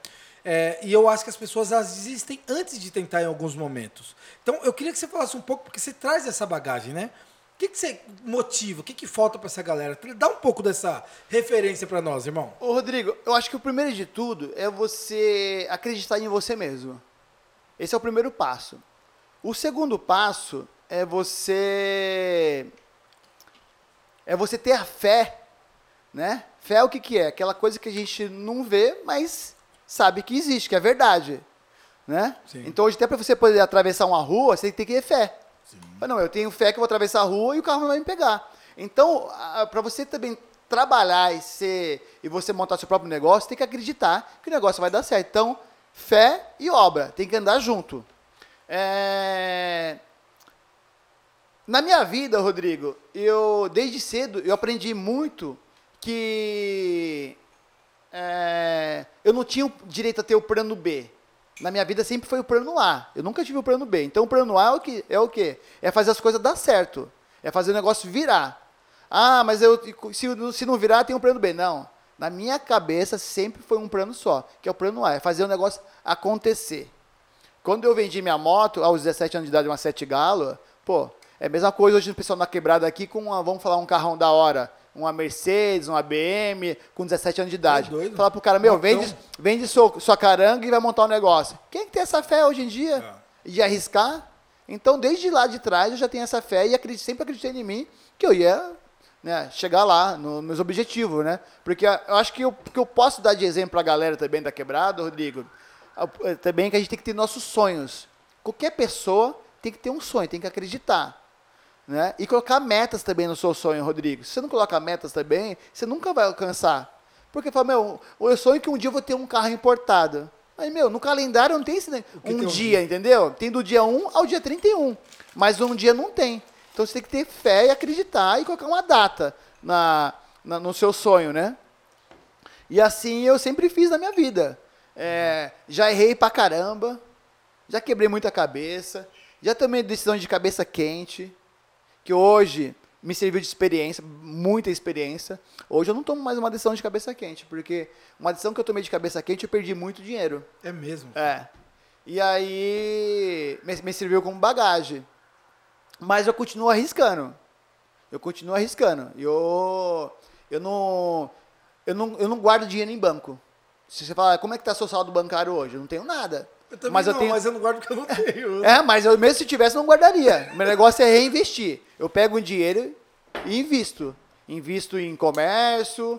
E eu acho que as pessoas as desistem antes de tentar em alguns momentos. Então, eu queria que você falasse um pouco, porque você traz essa bagagem, né? O que você motiva? O que falta para essa galera? Dá um pouco dessa referência para nós, irmão. Ô, Rodrigo, eu acho que o primeiro de tudo é você acreditar em você mesmo. Esse é o primeiro passo. O segundo passo é você ter a fé, né? Fé é o que é? Aquela coisa que a gente não vê, mas sabe que existe, que é verdade, né? Sim. Então, hoje, até para você poder atravessar uma rua, você tem que ter fé. Mas não, eu tenho fé que eu vou atravessar a rua e o carro não vai me pegar. Então, para você também trabalhar e você montar seu próprio negócio, tem que acreditar que o negócio vai dar certo. Então, fé e obra, tem que andar junto. Na minha vida, Rodrigo, desde cedo, eu aprendi muito que eu não tinha direito a ter o plano B. Na minha vida sempre foi o plano A. Eu nunca tive o plano B. Então, o plano A é o quê? É fazer as coisas dar certo. É fazer o negócio virar. Ah, mas se não virar, tem um plano B. Não. Na minha cabeça, sempre foi um plano só, que é o plano A. É fazer o negócio acontecer. Quando eu vendi minha moto, aos 17 anos de idade, uma 7 Galo, é a mesma coisa hoje o pessoal na quebrada aqui com, vamos falar, um carrão da hora. Uma Mercedes, uma BM, com 17 anos de idade. É falar pro cara, vende sua caranga e vai montar um negócio. Quem é que tem essa fé hoje em dia? De arriscar? Então, desde lá de trás, eu já tenho essa fé e sempre acreditei em mim que eu ia chegar lá, nos meus objetivos, né? Porque eu acho que eu posso dar de exemplo pra galera também da quebrada, Rodrigo, também que a gente tem que ter nossos sonhos. Qualquer pessoa tem que ter um sonho, tem que acreditar. Né? E colocar metas também no seu sonho, Rodrigo. Se você não colocar metas também, você nunca vai alcançar. Porque fala, eu sonho que um dia eu vou ter um carro importado. Aí, no calendário não tem esse um dia, entendeu? Tem do dia 1 ao dia 31. Mas um dia não tem. Então você tem que ter fé e acreditar e colocar uma data no seu sonho, né? E assim eu sempre fiz na minha vida. Já errei pra caramba. Já quebrei muita cabeça. Já tomei decisões de cabeça quente. Que hoje me serviu de experiência, muita experiência. Hoje eu não tomo mais uma decisão de cabeça quente, porque uma decisão que eu tomei de cabeça quente, eu perdi muito dinheiro. É mesmo? E aí me serviu como bagagem. Mas eu continuo arriscando. Eu não guardo dinheiro em banco. Se você falar, como é que está seu saldo bancário hoje? Eu não tenho nada. Mas eu não guardo porque eu não tenho. Mas eu mesmo se tivesse, não guardaria. Meu negócio é reinvestir. Eu pego o dinheiro e invisto. Invisto em comércio.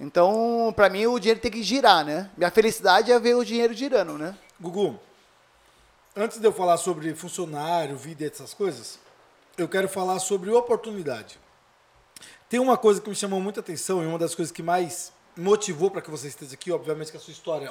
Então, pra mim, o dinheiro tem que girar, né? Minha felicidade é ver o dinheiro girando, né? Gugu, antes de eu falar sobre funcionário, vida e essas coisas, eu quero falar sobre oportunidade. Tem uma coisa que me chamou muita atenção e uma das coisas que mais motivou para que você esteja aqui, obviamente que a sua história...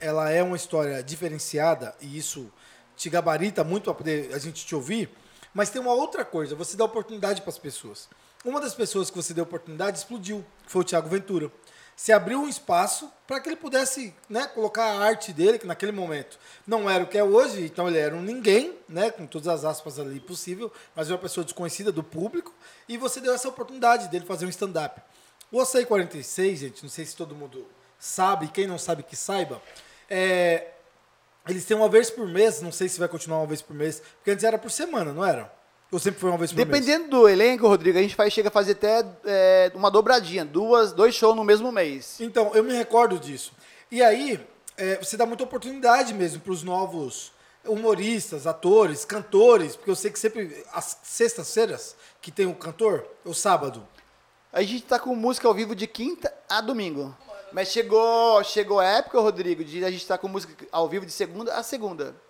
ela é uma história diferenciada e isso te gabarita muito para poder a gente te ouvir, mas tem uma outra coisa, você dá oportunidade para as pessoas. Uma das pessoas que você deu oportunidade explodiu, que foi o Thiago Ventura. Você abriu um espaço para que ele pudesse colocar a arte dele, que naquele momento não era o que é hoje, então ele era um ninguém, com todas as aspas ali possível, mas uma pessoa desconhecida do público, e você deu essa oportunidade dele fazer um stand-up. O Açaí 46, gente, não sei se todo mundo sabe, quem não sabe que saiba... eles têm uma vez por mês, não sei se vai continuar uma vez por mês, porque antes era por semana, não era? Ou sempre foi uma vez por mês? Dependendo do elenco, Rodrigo, a gente chega a fazer até uma dobradinha, dois shows no mesmo mês. Então, eu me recordo disso. E aí, você dá muita oportunidade mesmo para os novos humoristas, atores, cantores, porque eu sei que sempre, às sextas-feiras, que tem um cantor, é o sábado. A gente tá com música ao vivo de quinta a domingo. Mas chegou a época, Rodrigo, de a gente estar com música ao vivo de segunda a segunda. Legal.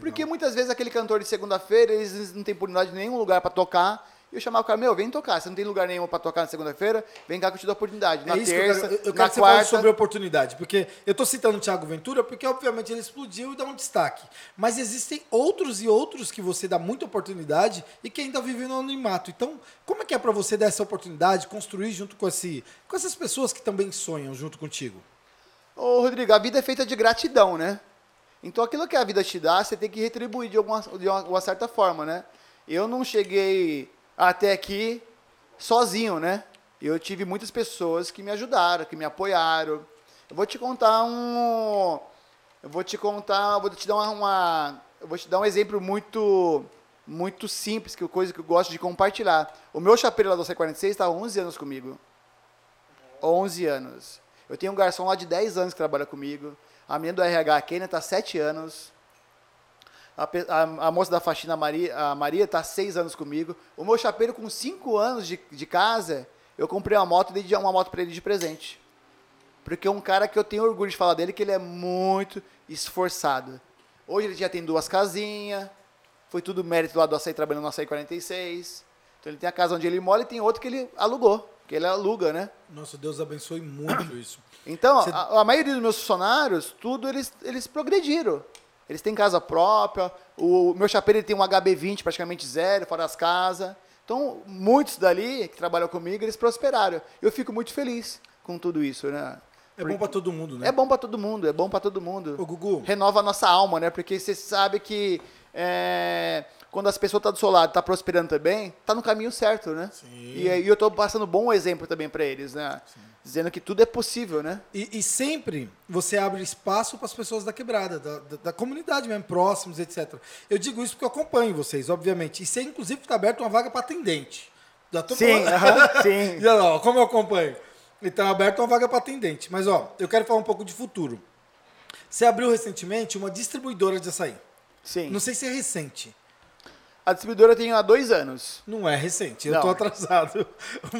Porque muitas vezes aquele cantor de segunda-feira, eles não têm oportunidade em nenhum lugar para tocar. E eu chamava o cara, vem tocar. Você não tem lugar nenhum para tocar na segunda-feira? Vem cá que eu te dou oportunidade. Na terça, eu quero que você fale sobre oportunidade. Porque eu estou citando o Thiago Ventura porque, obviamente, ele explodiu e dá um destaque. Mas existem outros e outros que você dá muita oportunidade e que ainda vivem no anonimato. Então, como é que é para você dar essa oportunidade, construir junto com essas pessoas que também sonham junto contigo? Ô, Rodrigo, a vida é feita de gratidão, né? Então, aquilo que a vida te dá, você tem que retribuir de uma certa forma, né? Eu não cheguei... até aqui, sozinho, né? Eu tive muitas pessoas que me ajudaram, que me apoiaram. Eu vou te dar um exemplo muito simples, que é coisa que eu gosto de compartilhar. O meu chapeiro lá do Açaí 46 está há 11 anos comigo. 11 anos. Eu tenho um garçom lá de 10 anos que trabalha comigo. A menina do RH, a Kenia, está há 7 anos. A moça da faxina, a Maria, está há 6 anos comigo. O meu chapeiro, com 5 anos de casa, eu comprei uma moto e dei uma moto para ele de presente. Porque é um cara que eu tenho orgulho de falar dele, que ele é muito esforçado. Hoje ele já tem 2 casinhas. Foi tudo mérito lá do Açaí, trabalhando no Açaí 46. Então ele tem a casa onde ele mora e tem outro que ele alugou. Que ele aluga, né? Nossa, Deus abençoe muito isso. Então, a maioria dos meus funcionários, tudo, eles progrediram. Eles têm casa própria. O meu chapeiro, ele tem um HB20 praticamente zero, fora as casas. Então, muitos dali que trabalham comigo, eles prosperaram. Eu fico muito feliz com tudo isso, né? É bom para todo mundo, né? É bom para todo mundo. Ô, Gugu. Renova a nossa alma, né? Porque você sabe que quando as pessoas estão do seu lado, estão prosperando também, está no caminho certo, né? Sim. E eu estou passando um bom exemplo também para eles, né? Sim. Dizendo que tudo é possível, né? E sempre você abre espaço para as pessoas da quebrada, da comunidade mesmo, próximos, etc. Eu digo isso porque eu acompanho vocês, obviamente. E você, inclusive, está aberto uma vaga para atendente. Já tô falando. Sim. Já não, como eu acompanho. Então, aberto uma vaga para atendente. Mas, eu quero falar um pouco de futuro. Você abriu recentemente uma distribuidora de açaí. Sim. Não sei se é recente. A distribuidora tem há 2 anos. Não é recente, eu estou atrasado.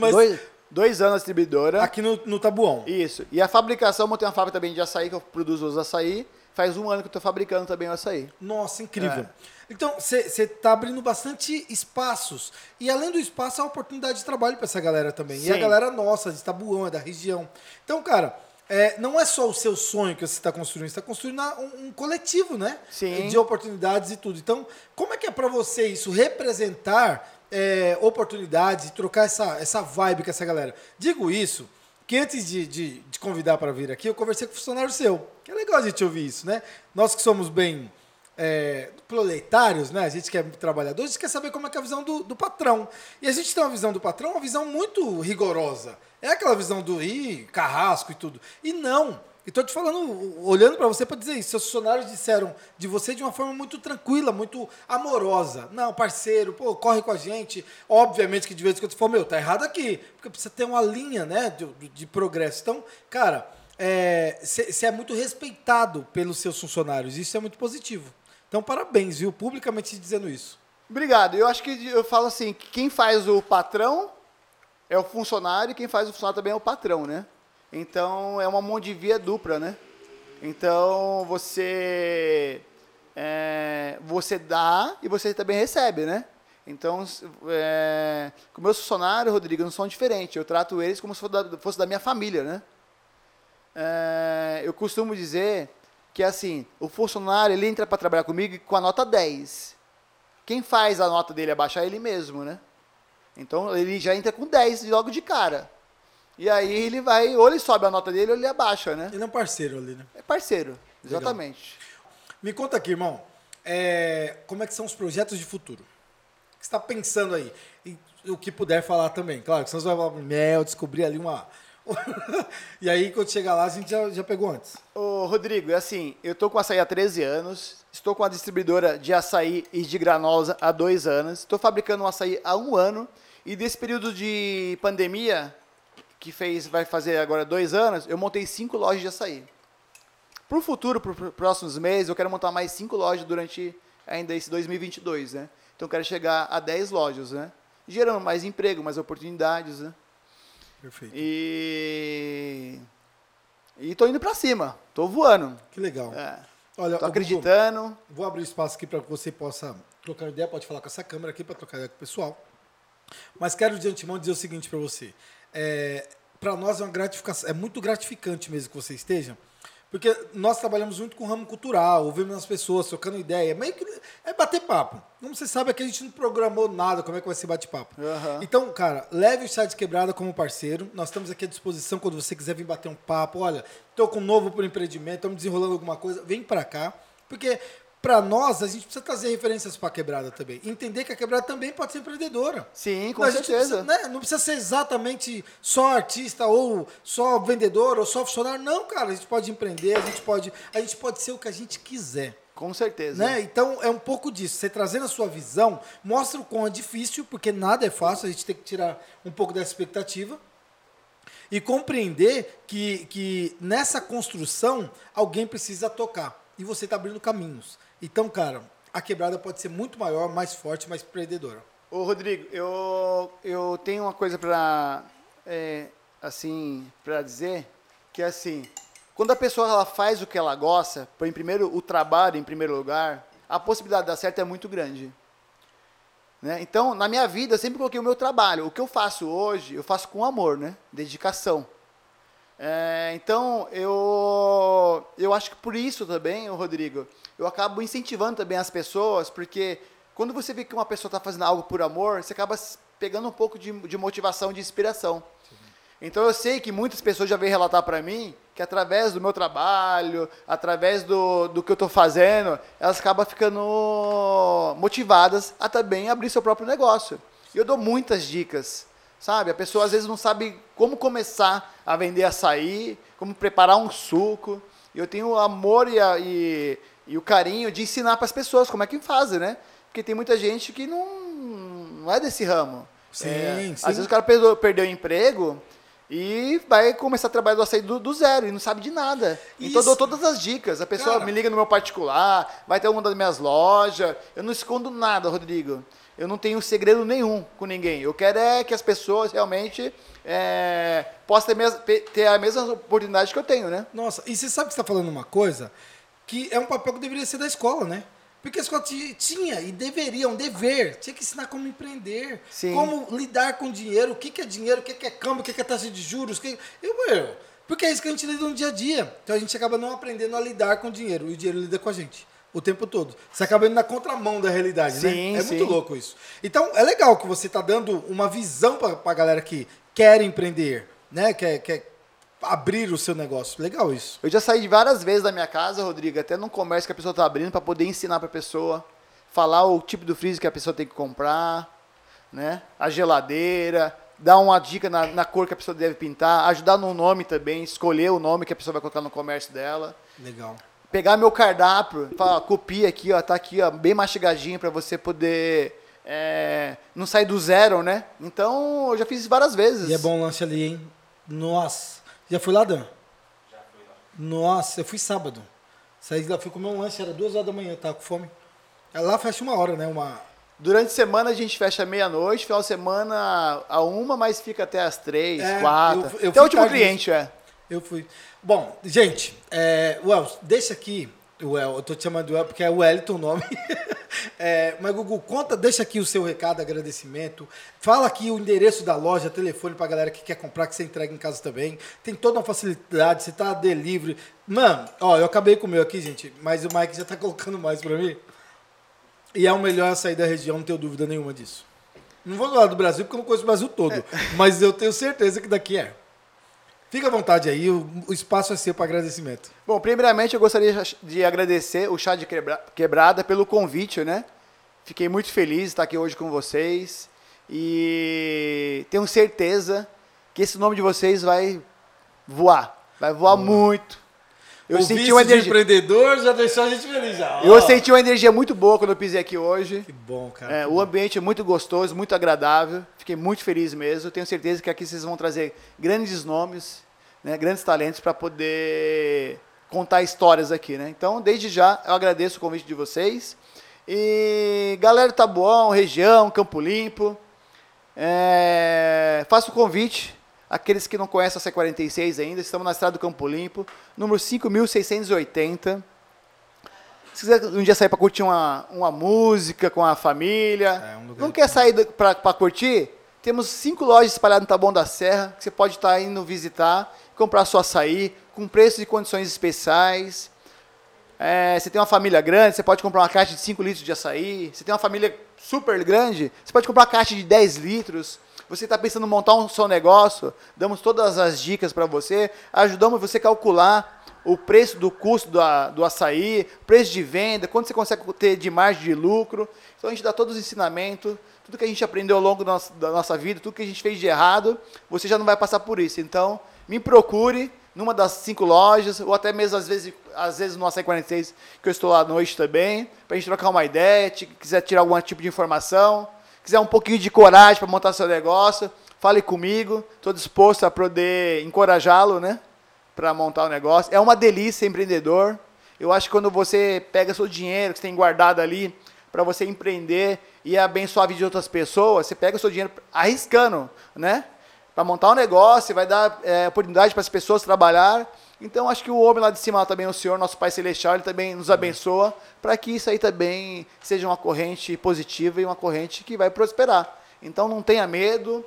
Mas... 2 anos a distribuidora. Aqui no Taboão. Isso. E a fabricação, eu tenho uma fábrica também de açaí, que eu produzo os açaí. Faz 1 ano que eu estou fabricando também o açaí. Nossa, incrível. É. Então, você está abrindo bastante espaços. E além do espaço, há uma oportunidade de trabalho para essa galera também. Sim. E a galera nossa, de Taboão, é da região. Então, cara, não é só o seu sonho que você está construindo. Você está construindo um coletivo, né? Sim. De oportunidades e tudo. Então, como é que é para você isso representar oportunidades, trocar essa vibe com essa galera? Digo isso... que antes de convidar para vir aqui, eu conversei com um funcionário seu. Que é legal a gente ouvir isso, né? Nós que somos bem proletários, né? A gente que é trabalhador, a gente quer saber como é que é a visão do patrão. E a gente tem uma visão do patrão, uma visão muito rigorosa. É aquela visão do carrasco e tudo. E não. E estou te falando, olhando para você para dizer isso. Seus funcionários disseram de você de uma forma muito tranquila, muito amorosa. Não, parceiro, pô, corre com a gente. Obviamente que de vez em quando você fala, tá errado aqui. Porque precisa ter uma linha, né, de progresso. Então, cara, você é muito respeitado pelos seus funcionários. Isso é muito positivo. Então, parabéns, viu, publicamente te dizendo isso. Obrigado. Eu acho que eu falo assim, que quem faz o patrão é o funcionário e quem faz o funcionário também é o patrão, né? Então, é uma mão de via dupla, né? Então, você dá e você também recebe, né? Então, com meus funcionários, Rodrigo, não são diferentes. Eu trato eles como se fosse da minha família, né? Eu costumo dizer que, assim, o funcionário, ele entra para trabalhar comigo com a nota 10. Quem faz a nota dele abaixar é ele mesmo, né? Então, ele já entra com 10 logo de cara. E aí ele vai, ou ele sobe a nota dele ou ele abaixa, né? Ele é um parceiro ali, né? É parceiro, exatamente. Legal. Me conta aqui, irmão, como é que são os projetos de futuro? O que você está pensando aí? E o que puder falar também. Claro, que senão você vai falar, eu descobri ali uma... E aí, quando chegar lá, a gente já pegou antes. Ô, Rodrigo, eu estou com açaí há 13 anos, estou com a distribuidora de açaí e de granola há 2 anos, estou fabricando um açaí há 1 ano, e desse período de pandemia... que vai fazer agora 2 anos, eu montei 5 lojas de açaí. Para o futuro, para os próximos meses, eu quero montar mais 5 lojas durante ainda esse 2022, né? Então, eu quero chegar a 10 lojas, né? Gerando mais emprego, mais oportunidades, né? Perfeito. E estou indo para cima, estou voando. Que legal. Estou acreditando. Vou abrir espaço aqui para que você possa trocar ideia, pode falar com essa câmera aqui para trocar ideia com o pessoal. Mas quero de antemão dizer o seguinte para você. Para nós é uma gratificação, é muito gratificante mesmo que você esteja, porque nós trabalhamos muito com o ramo cultural, ouvimos as pessoas, trocando ideia, meio que é bater papo. Como você sabe, que a gente não programou nada, como é que vai ser bate-papo. Uhum. Então, cara, leve o Chá de Quebrada como parceiro, nós estamos aqui à disposição quando você quiser vir bater um papo, olha, estou com um novo por empreendimento, estamos desenrolando alguma coisa, vem para cá, porque para nós, a gente precisa trazer referências para a quebrada também. Entender que a quebrada também pode ser empreendedora. Sim, com certeza. Precisa, né? Não precisa ser exatamente só artista ou só vendedor ou só funcionário. Não, cara. A gente pode empreender, a gente pode ser o que a gente quiser. Com certeza. Né? Então, é um pouco disso. Você trazendo a sua visão, mostra o quão é difícil, porque nada é fácil, a gente tem que tirar um pouco dessa expectativa e compreender que nessa construção alguém precisa tocar e você está abrindo caminhos. Então, cara, a quebrada pode ser muito maior, mais forte, mais empreendedora. Ô, Rodrigo, eu tenho uma coisa para para dizer, que é assim... Quando a pessoa ela faz o que ela gosta, o trabalho em primeiro lugar, a possibilidade de dar certo é muito grande. Né? Então, na minha vida, eu sempre coloquei o meu trabalho. O que eu faço hoje, eu faço com amor, né? Dedicação. Então, eu acho que por isso também, Rodrigo, eu acabo incentivando também as pessoas, porque quando você vê que uma pessoa está fazendo algo por amor, você acaba pegando um pouco de motivação, de inspiração. Então, eu sei que muitas pessoas já vêm relatar para mim que através do meu trabalho, através do que eu estou fazendo, elas acabam ficando motivadas a também abrir seu próprio negócio. E eu dou muitas dicas, sabe? A pessoa, às vezes, não sabe como começar a vender açaí, como preparar um suco. Eu tenho o amor e o carinho de ensinar para as pessoas como é que fazem, né? Porque tem muita gente que não é desse ramo. Sim, sim. Às vezes o cara perdeu o emprego... E vai começar a trabalhar do açaí do zero, e não sabe de nada. Isso. Então eu dou todas as dicas. A pessoa me liga no meu particular, vai até uma das minhas lojas. Eu não escondo nada, Rodrigo. Eu não tenho segredo nenhum com ninguém. Eu quero é que as pessoas realmente possam ter a mesma oportunidade que eu tenho, né? Nossa, e você sabe que você está falando uma coisa que é um papel que deveria ser da escola, né? Porque a escola tinha e deveria, um dever, tinha que ensinar como empreender, Sim. como lidar com dinheiro, o que é dinheiro, o que é câmbio, o que é taxa de juros. Porque é isso que a gente lida no dia a dia. Então a gente acaba não aprendendo a lidar com o dinheiro, e o dinheiro lida com a gente o tempo todo. Você acaba indo na contramão da realidade, sim, né? É sim. Muito louco isso. Então é legal que você está dando uma visão para a galera que quer empreender, né? Quer abrir o seu negócio. Legal isso. Eu já saí várias vezes da minha casa, Rodrigo, até num comércio que a pessoa está abrindo, para poder ensinar para a pessoa, falar o tipo do freezer que a pessoa tem que comprar, né? A geladeira, dar uma dica na cor que a pessoa deve pintar, ajudar no nome também, escolher o nome que a pessoa vai colocar no comércio dela. Legal. Pegar meu cardápio, falar, copia aqui, ó, tá aqui, ó, bem mastigadinho para você poder... não sair do zero, né? Então, eu já fiz isso várias vezes. E é bom o lanche ali, hein? Nossa! Já foi lá, Dan? Já fui lá. Nossa, eu fui sábado. Saí de lá, fui comer um lanche, era 2h da manhã, eu tava com fome. Lá fecha 1h, né? Durante a semana a gente fecha meia-noite, final de semana 1h, mas fica até 3h, 4h. Até o último cliente, Eu fui. Bom, gente, deixa aqui, eu tô te chamando de Well, porque é o Wellington o nome. Mas, Gugu, deixa aqui o seu recado, agradecimento. Fala aqui o endereço da loja, telefone pra galera que quer comprar, que você entrega em casa também. Tem toda uma facilidade, você tá delivery. Mano, ó, eu acabei com o meu aqui, gente, mas o Mike já tá colocando mais pra mim. E é o melhor açaí da região, não tenho dúvida nenhuma disso. Não vou falar do Brasil, porque eu não conheço o Brasil todo, mas eu tenho certeza que daqui é. Fica à vontade aí, o espaço é seu para agradecimento. Bom, primeiramente eu gostaria de agradecer o Chá de Quebrada pelo convite, né? Fiquei muito feliz de estar aqui hoje com vocês e tenho certeza que esse nome de vocês vai voar muito. Eu senti uma energia de empreendedor, já deixou a gente feliz já. Eu senti uma energia muito boa quando eu pisei aqui hoje. Que bom, cara. O ambiente é muito gostoso, muito agradável. Fiquei muito feliz mesmo. Tenho certeza que aqui vocês vão trazer grandes nomes, né, grandes talentos para poder contar histórias aqui, né? Então, desde já, eu agradeço o convite de vocês. E galera do Taboão, região, Campo Limpo, faço o convite. Aqueles que não conhecem a Açaí 46 ainda, estamos na Estrada do Campo Limpo, número 5.680. Se quiser um dia sair para curtir uma música com a família, não quer sair para curtir? Temos 5 lojas espalhadas no Taboão da Serra, que você pode estar indo visitar, comprar sua açaí, com preços e condições especiais. Você tem uma família grande, você pode comprar uma caixa de 5 litros de açaí. Você tem uma família super grande, você pode comprar uma caixa de 10 litros. Você está pensando em montar um seu negócio, damos todas as dicas para você, ajudamos você a calcular o preço do custo do açaí, preço de venda, quanto você consegue ter de margem de lucro. Então a gente dá todos os ensinamentos, tudo que a gente aprendeu ao longo da nossa vida, tudo que a gente fez de errado, você já não vai passar por isso. Então me procure numa das 5 lojas, ou até mesmo às vezes no Açaí 46, que eu estou lá à noite também, para a gente trocar uma ideia, se quiser tirar algum tipo de informação, quiser um pouquinho de coragem para montar seu negócio, fale comigo, estou disposto a poder encorajá-lo, né, para montar o negócio. É uma delícia ser empreendedor. Eu acho que quando você pega seu dinheiro que você tem guardado ali para você empreender e abençoar a vida de outras pessoas, você pega o seu dinheiro arriscando, né, para montar um negócio, vai dar oportunidade para as pessoas trabalhar. Então, acho que o homem lá de cima, também o Senhor, nosso Pai Celestial, ele também nos abençoa para que isso aí também seja uma corrente positiva e uma corrente que vai prosperar. Então, não tenha medo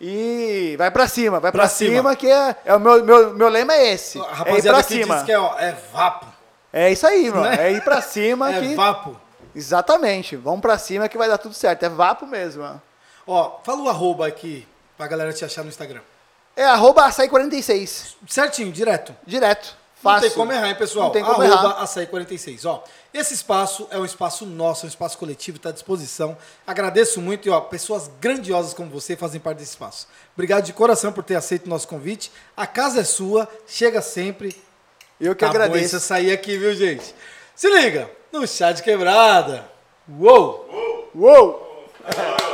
e vai para cima. Vai para cima, que é o meu lema é esse. A rapaziada é aqui diz que é vapo. É isso aí, mano. É ir para cima. É vapo. Exatamente. Vamos para cima que vai dar tudo certo. É vapo mesmo. Mano. Ó, fala o arroba aqui. Pra galera te achar no Instagram. É @açaí46. Certinho, direto. Fácil. Não tem como errar, hein, pessoal? Não tem como errar. @açaí46. Ó, esse espaço é um espaço nosso, é um espaço coletivo, está à disposição. Agradeço muito e, ó, pessoas grandiosas como você fazem parte desse espaço. Obrigado de coração por ter aceito o nosso convite. A casa é sua, chega sempre. Eu que agradeço. Você sair aqui, viu, gente? Se liga, no Chá de Quebrada. Uou! Uou! Uou!